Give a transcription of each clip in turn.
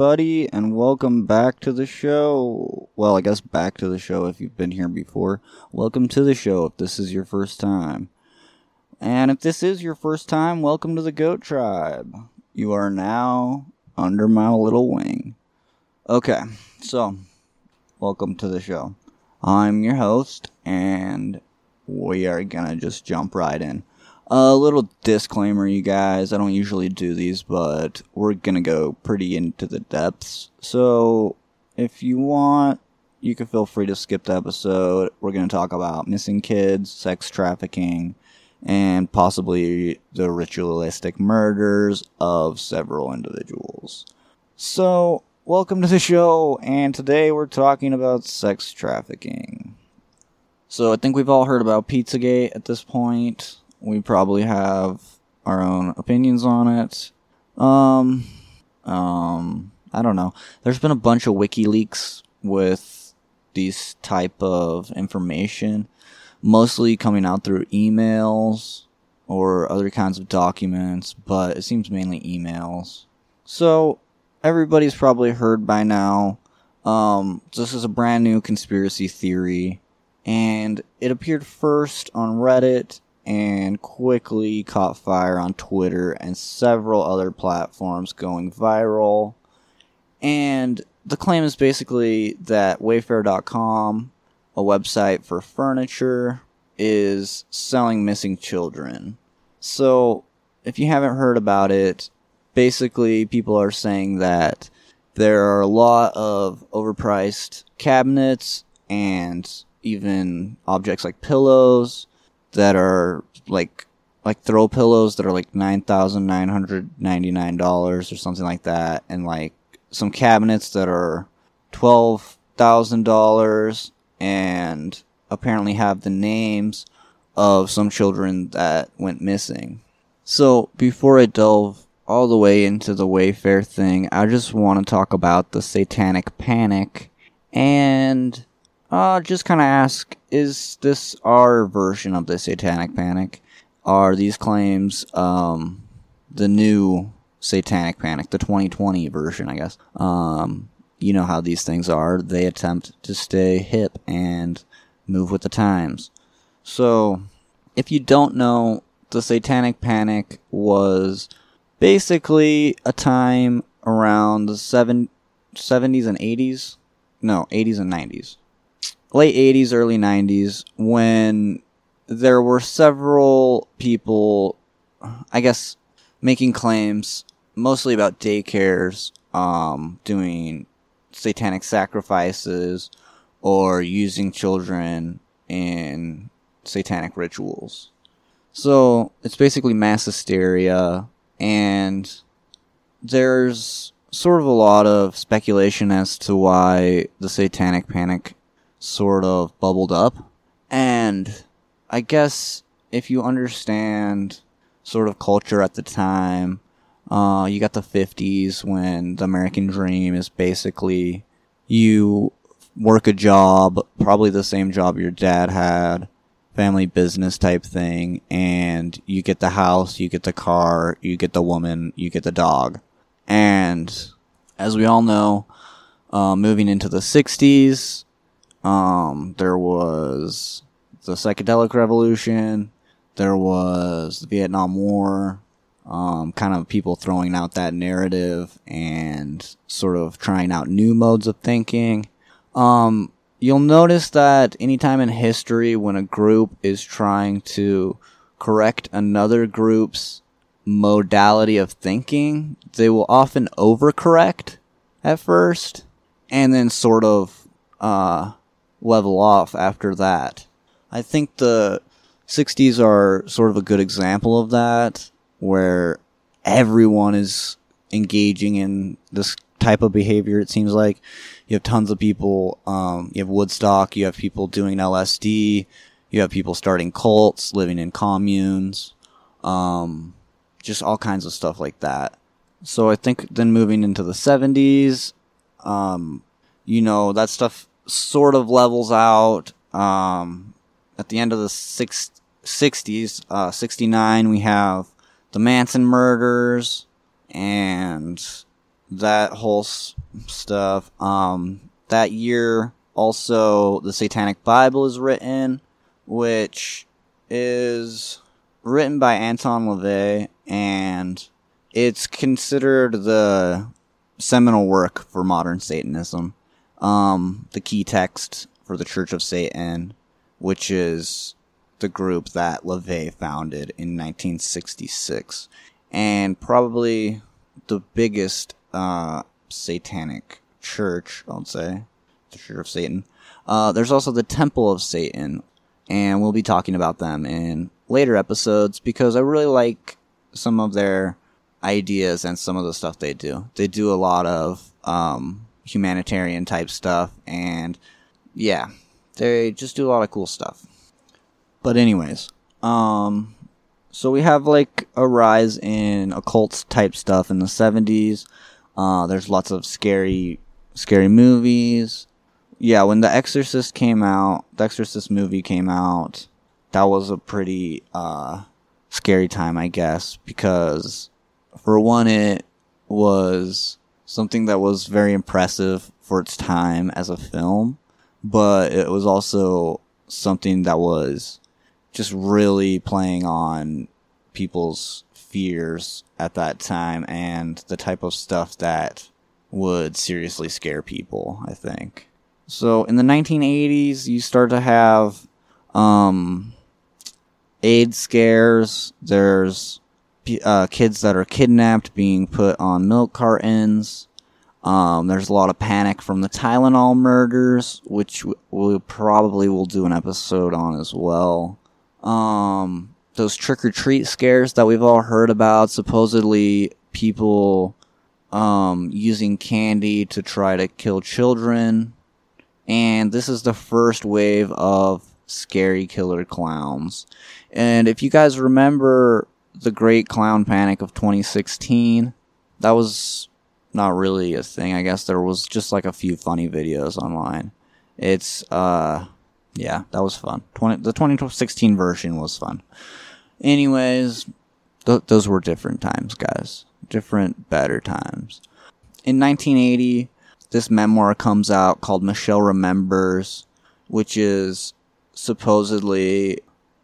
everybody, and welcome back to the show. Well, I guess back to the show if you've been here before. Welcome to the show if this is your first time. And if this is your first time, welcome to the Goat Tribe. You are now under my little wing. Okay, so, welcome to the show. I'm your host, and we are gonna just jump right in. A little disclaimer, you guys. I don't usually do these, but we're gonna go pretty into the depths. So, if you want, you can feel free to skip the episode. We're gonna talk about missing kids, sex trafficking, and possibly the ritualistic murders of several individuals. So, welcome to the show, and today we're talking about sex trafficking. So, I think we've all heard about Pizzagate at this point. We probably have our own opinions on it. I don't know. There's been a bunch of WikiLeaks with these type of information, mostly coming out through emails or other kinds of documents, but it seems mainly emails. So, everybody's probably heard by now. This is a brand new conspiracy theory, and it appeared first on Reddit, and quickly caught fire on Twitter and several other platforms going viral. And the claim is basically that Wayfair.com, a website for furniture, is selling missing children. So, if you haven't heard about it, basically people are saying that there are a lot of overpriced cabinets and even objects like pillows that are like throw pillows that are like $9,999 or something like that, and like some cabinets that are $12,000 and apparently have the names of some children that went missing. So before I delve all the way into the Wayfair thing, I just want to talk about the Satanic Panic and just kind of ask, is this our version of the Satanic Panic? Are these claims the new Satanic Panic, the 2020 version, I guess? You know how these things are. They attempt to stay hip and move with the times. So, if you don't know, the Satanic Panic was basically a time around the 70s and 80s. No, 80s and 90s. Late 80s, early 90s, when there were several people, I guess, making claims mostly about daycares, doing satanic sacrifices or using children in satanic rituals. So it's basically mass hysteria, and there's sort of a lot of speculation as to why the Satanic Panic sort of bubbled up. And I guess if you understand sort of culture at the time, you got the 50s when the American dream is basically you work a job, probably the same job your dad had, family business type thing, and you get the house, you get the car, you get the woman, you get the dog. And as we all know, moving into the 60s, there was the Psychedelic Revolution, there was the Vietnam War, kind of people throwing out that narrative and sort of trying out new modes of thinking. You'll notice that anytime in history when a group is trying to correct another group's modality of thinking, they will often overcorrect at first and then sort of level off after that. I think the 60s are sort of a good example of that, where everyone is engaging in this type of behavior, it seems like. You have tons of people, you have Woodstock, you have people doing LSD, you have people starting cults, living in communes, just all kinds of stuff like that. So I think then moving into the 70s, you know, that stuff sort of levels out. At the end of the 60s, 69, we have the Manson murders and that whole stuff. That year, also, the Satanic Bible is written, which is written by Anton LaVey, and it's considered the seminal work for modern Satanism. The key text for the Church of Satan, which is the group that LaVey founded in 1966, and probably the biggest satanic church, I'll say, the Church of Satan. There's also the Temple of Satan, and we'll be talking about them in later episodes because I really like some of their ideas and some of the stuff they do. They do a lot of humanitarian type stuff, and yeah, they just do a lot of cool stuff. But anyways, so we have like a rise in occult type stuff in the 70s. There's lots of scary movies. Yeah, when the Exorcist movie came out, that was a pretty scary time, I guess, because for one, it was something that was very impressive for its time as a film, but it was also something that was just really playing on people's fears at that time and the type of stuff that would seriously scare people, I think. So in the 1980s, you start to have AIDS scares. There's kids that are kidnapped being put on milk cartons. There's a lot of panic from the Tylenol murders, which we probably will do an episode on as well. Those trick-or-treat scares that we've all heard about, supposedly people using candy to try to kill children. And this is the first wave of scary killer clowns. And if you guys remember the Great Clown Panic of 2016, that was not really a thing. I guess there was just like a few funny videos online. It's yeah, that was fun. The 2016 version was fun. Anyways, those were different times, guys. Different, better times. In 1980, this memoir comes out called Michelle Remembers, which is supposedly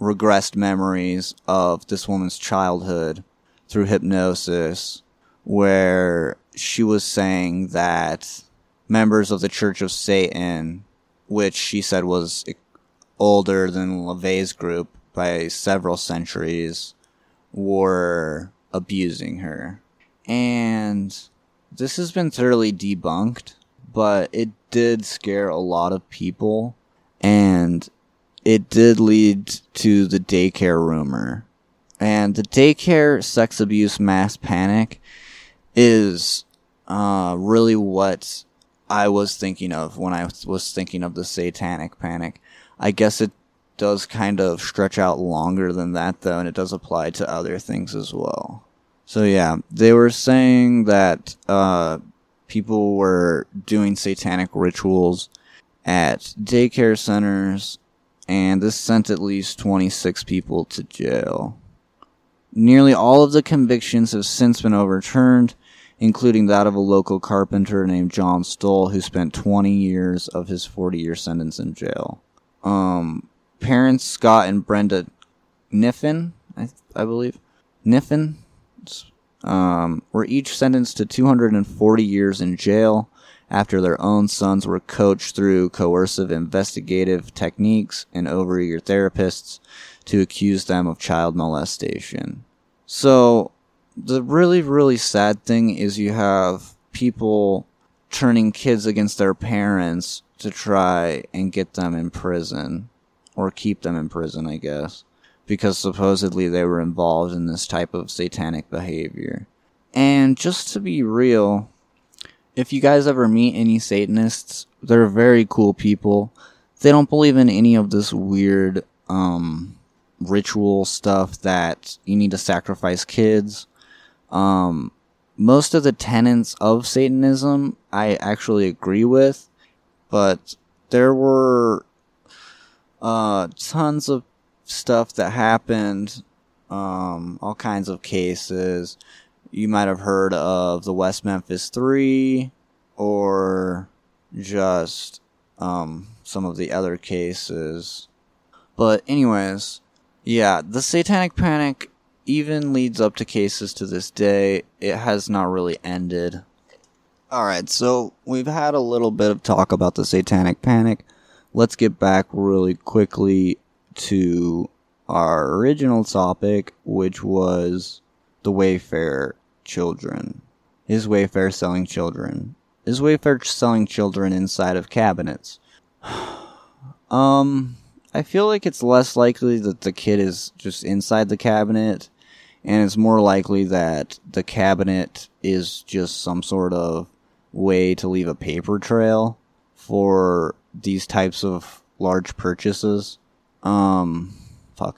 regressed memories of this woman's childhood through hypnosis, where she was saying that members of the Church of Satan, which she said was older than LaVey's group by several centuries, were abusing her. And this has been thoroughly debunked, but it did scare a lot of people, and it did lead to the daycare rumor. And the daycare sex abuse mass panic is really what I was thinking of when I was thinking of the Satanic Panic. I guess it does kind of stretch out longer than that, though, and it does apply to other things as well. So yeah, they were saying that people were doing satanic rituals at daycare centers, and this sent at least 26 people to jail. Nearly all of the convictions have since been overturned, including that of a local carpenter named John Stoll, who spent 20 years of his 40-year sentence in jail. Parents Scott and Brenda Niffin, I believe, Niffin, were each sentenced to 240 years in jail after their own sons were coached through coercive investigative techniques and overeager therapists to accuse them of child molestation. So the really, really sad thing is you have people turning kids against their parents to try and get them in prison, or keep them in prison, I guess, because supposedly they were involved in this type of satanic behavior. And just to be real, if you guys ever meet any Satanists, they're very cool people. They don't believe in any of this weird ritual stuff that you need to sacrifice kids. Most of the tenets of Satanism I actually agree with, but there were tons of stuff that happened, all kinds of cases you might have heard of the West Memphis Three, or just some of the other cases. But anyways, yeah, the Satanic Panic even leads up to cases to this day. It has not really ended. Alright, so we've had a little bit of talk about the Satanic Panic. Let's get back really quickly to our original topic, which was the Wayfair children. Is Wayfair selling children? Is Wayfair selling children inside of cabinets? I feel like it's less likely that the kid is just inside the cabinet, and it's more likely that the cabinet is just some sort of way to leave a paper trail for these types of large purchases. Fuck,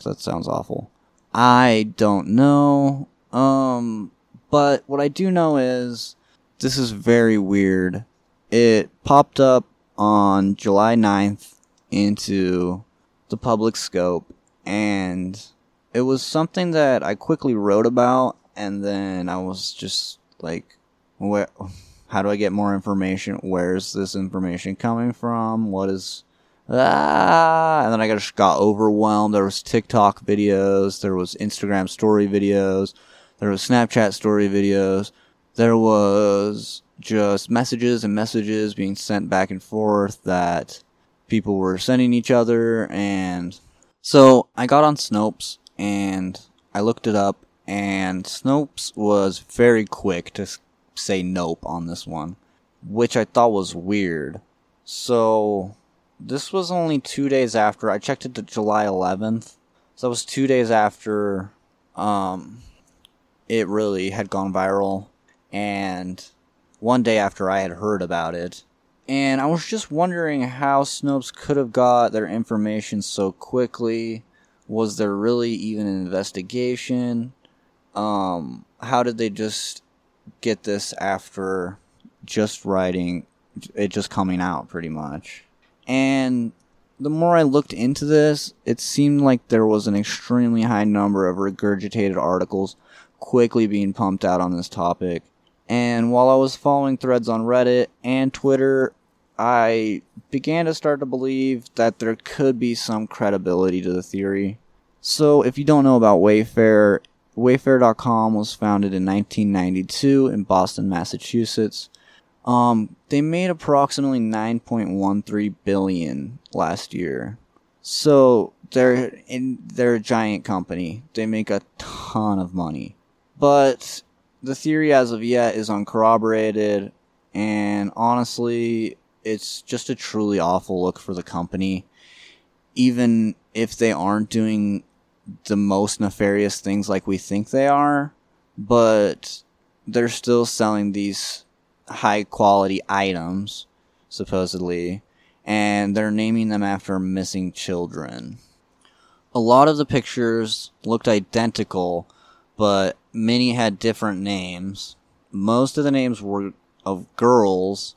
that sounds awful. I don't know. But what I do know is, this is very weird. It popped up on July 9th into the public scope, and it was something that I quickly wrote about, and then I was just like, where, how do I get more information? Where's this information coming from? What is... And then I just got overwhelmed. There was TikTok videos, there was Instagram story videos, there was Snapchat story videos, there was just messages and messages being sent back and forth that people were sending each other. And so I got on Snopes and I looked it up, and Snopes was very quick to say nope on this one, which I thought was weird. So this was only 2 days after. I checked it to July 11th. So that was 2 days after it really had gone viral, and one day after I had heard about it. And I was just wondering how Snopes could have got their information so quickly. Was there really even an investigation? How did they just get this after just writing it, just coming out pretty much? And the more I looked into this, it seemed like there was an extremely high number of regurgitated articles quickly being pumped out on this topic. And while I was following threads on Reddit and Twitter, I began to start to believe that there could be some credibility to the theory. So if you don't know about Wayfair, Wayfair.com was founded in 1992 in Boston, Massachusetts. They made approximately $9.13 billion last year. So they're a giant company. They make a ton of money. But the theory as of yet is uncorroborated, and honestly, it's just a truly awful look for the company. Even if they aren't doing the most nefarious things like we think they are, but they're still selling these high quality items, supposedly, and they're naming them after missing children. A lot of the pictures looked identical, but many had different names. Most of the names were of girls,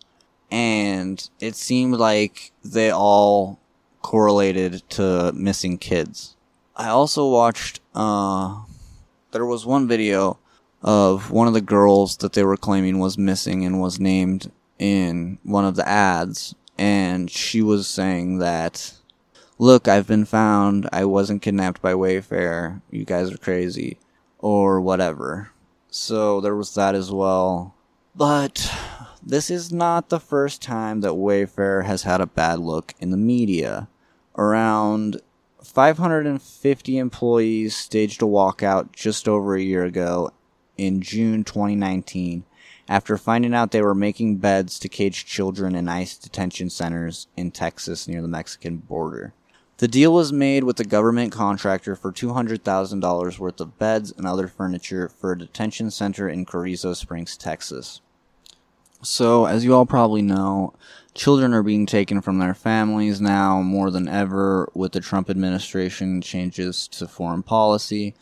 and it seemed like they all correlated to missing kids. I also watched, there was one video of one of the girls that they were claiming was missing and was named in one of the ads. And she was saying that, look, I've been found. I wasn't kidnapped by Wayfair. You guys are crazy. Or whatever. So there was that as well. But this is not the first time that Wayfair has had a bad look in the media. Around 550 employees staged a walkout just over a year ago in June 2019, after finding out they were making beds to cage children in ICE detention centers in Texas near the Mexican border. The deal was made with the government contractor for $200,000 worth of beds and other furniture for a detention center in Carrizo Springs, Texas. So, as you all probably know, children are being taken from their families now more than ever with the Trump administration changes to foreign policy,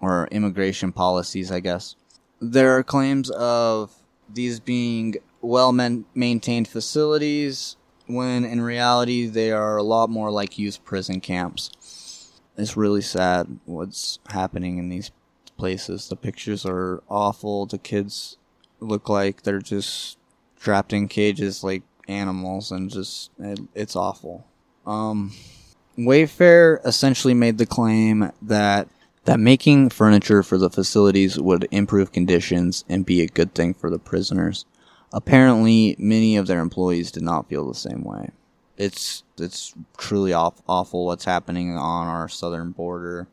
or immigration policies, I guess. There are claims of these being well-maintained facilities, when in reality they are a lot more like youth prison camps. It's really sad what's happening in these places. The pictures are awful. The kids look like they're just trapped in cages like animals, and just it's awful. Wayfair essentially made the claim that making furniture for the facilities would improve conditions and be a good thing for the prisoners. Apparently, many of their employees did not feel the same way. It's truly awful what's happening on our southern border.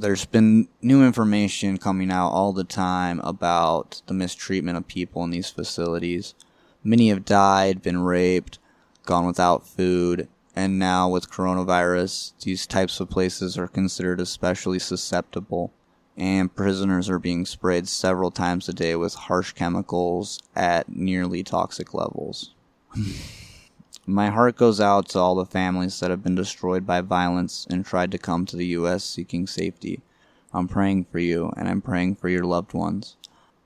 There's been new information coming out all the time about the mistreatment of people in these facilities. Many have died, been raped, gone without food, and now with coronavirus, these types of places are considered especially susceptible, and prisoners are being sprayed several times a day with harsh chemicals at nearly toxic levels. My heart goes out to all the families that have been destroyed by violence and tried to come to the U.S. seeking safety. I'm praying for you, and I'm praying for your loved ones.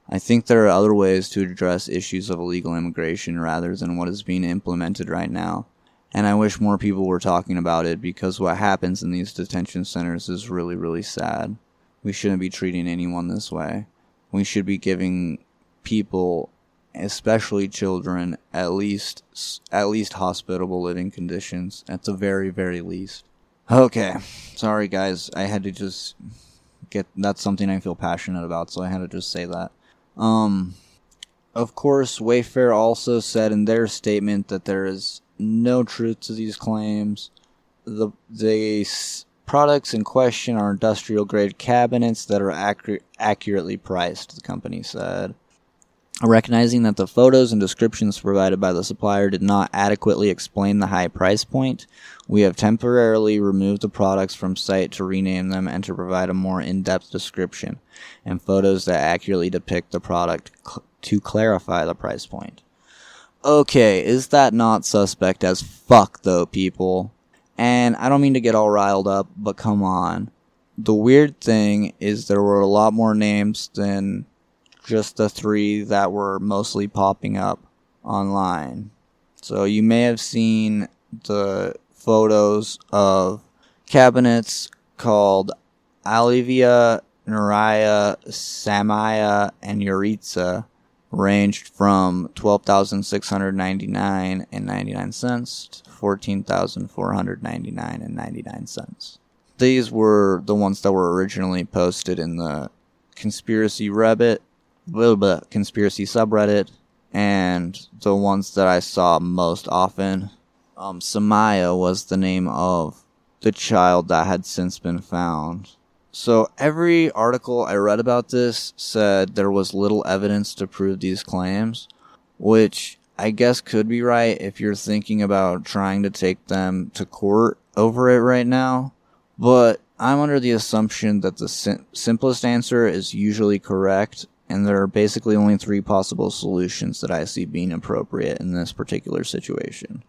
I think there are other ways to address issues of illegal immigration rather than what is being implemented right now. And I wish more people were talking about it, because what happens in these detention centers is really, really sad. We shouldn't be treating anyone this way. We should be giving people, especially children, at least hospitable living conditions, at the very, very least. Okay, sorry guys, I had to just that's something I feel passionate about, so I had to just say that. Of course, Wayfair also said in their statement that there is no truth to these claims. The products in question are industrial-grade cabinets that are accurately priced, the company said. Recognizing that the photos and descriptions provided by the supplier did not adequately explain the high price point, we have temporarily removed the products from site to rename them and to provide a more in-depth description and photos that accurately depict the product to clarify the price point. Okay, is that not suspect as fuck, though, people? And I don't mean to get all riled up, but come on. The weird thing is there were a lot more names than just the three that were mostly popping up online. So you may have seen the photos of cabinets called Alivia, Naraya, Samaya, and Yuritsa, ranged from $12,699.99 to $14,499.99. These were the ones that were originally posted in the conspiracy subreddit, and the ones that I saw most often. Samaya was the name of the child that had since been found. So every article I read about this said there was little evidence to prove these claims, which I guess could be right if you're thinking about trying to take them to court over it right now. But I'm under the assumption that the simplest answer is usually correct, and there are basically only three possible solutions that I see being appropriate in this particular situation.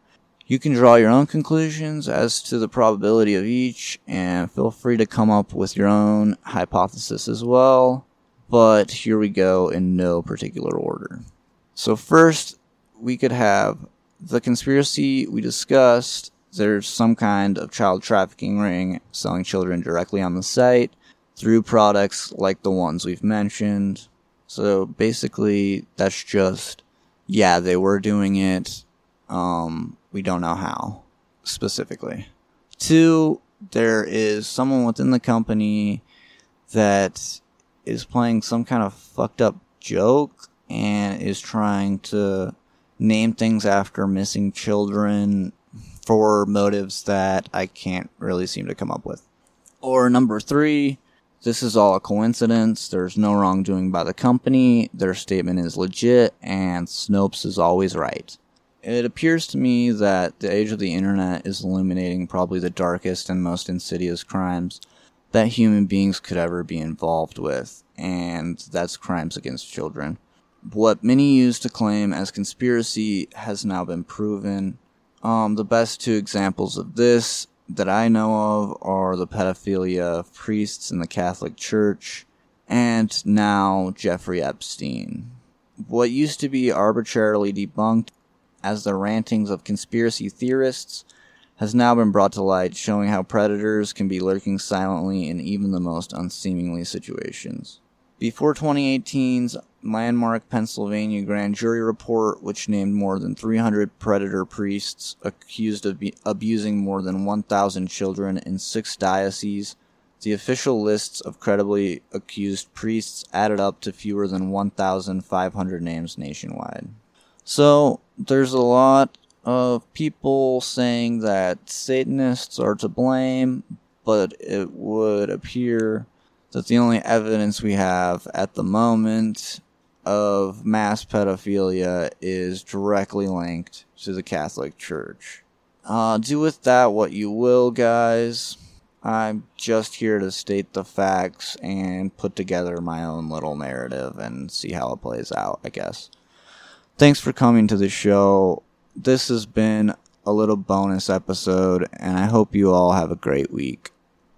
You can draw your own conclusions as to the probability of each, and feel free to come up with your own hypothesis as well, but here we go in no particular order. So first, we could have the conspiracy we discussed. There's some kind of child trafficking ring selling children directly on the site through products like the ones we've mentioned. So basically, that's just, yeah, they were doing it. We don't know how, specifically. 2, there is someone within the company that is playing some kind of fucked up joke and is trying to name things after missing children for motives that I can't really seem to come up with. Or 3, this is all a coincidence. There's no wrongdoing by the company. Their statement is legit, and Snopes is always right. It appears to me that the age of the internet is illuminating probably the darkest and most insidious crimes that human beings could ever be involved with, and that's crimes against children. What many used to claim as conspiracy has now been proven. The best 2 examples of this that I know of are the pedophilia of priests in the Catholic Church, and now Jeffrey Epstein. What used to be arbitrarily debunked as the rantings of conspiracy theorists has now been brought to light, showing how predators can be lurking silently in even the most unseemly situations. Before 2018's landmark Pennsylvania grand jury report, which named more than 300 predator priests accused of abusing more than 1,000 children in 6 dioceses, the official lists of credibly accused priests added up to fewer than 1,500 names nationwide. So, there's a lot of people saying that Satanists are to blame, but it would appear that the only evidence we have at the moment of mass pedophilia is directly linked to the Catholic Church. Do with that what you will, guys. I'm just here to state the facts and put together my own little narrative and see how it plays out, I guess. Thanks for coming to the show. This has been a little bonus episode, and I hope you all have a great week.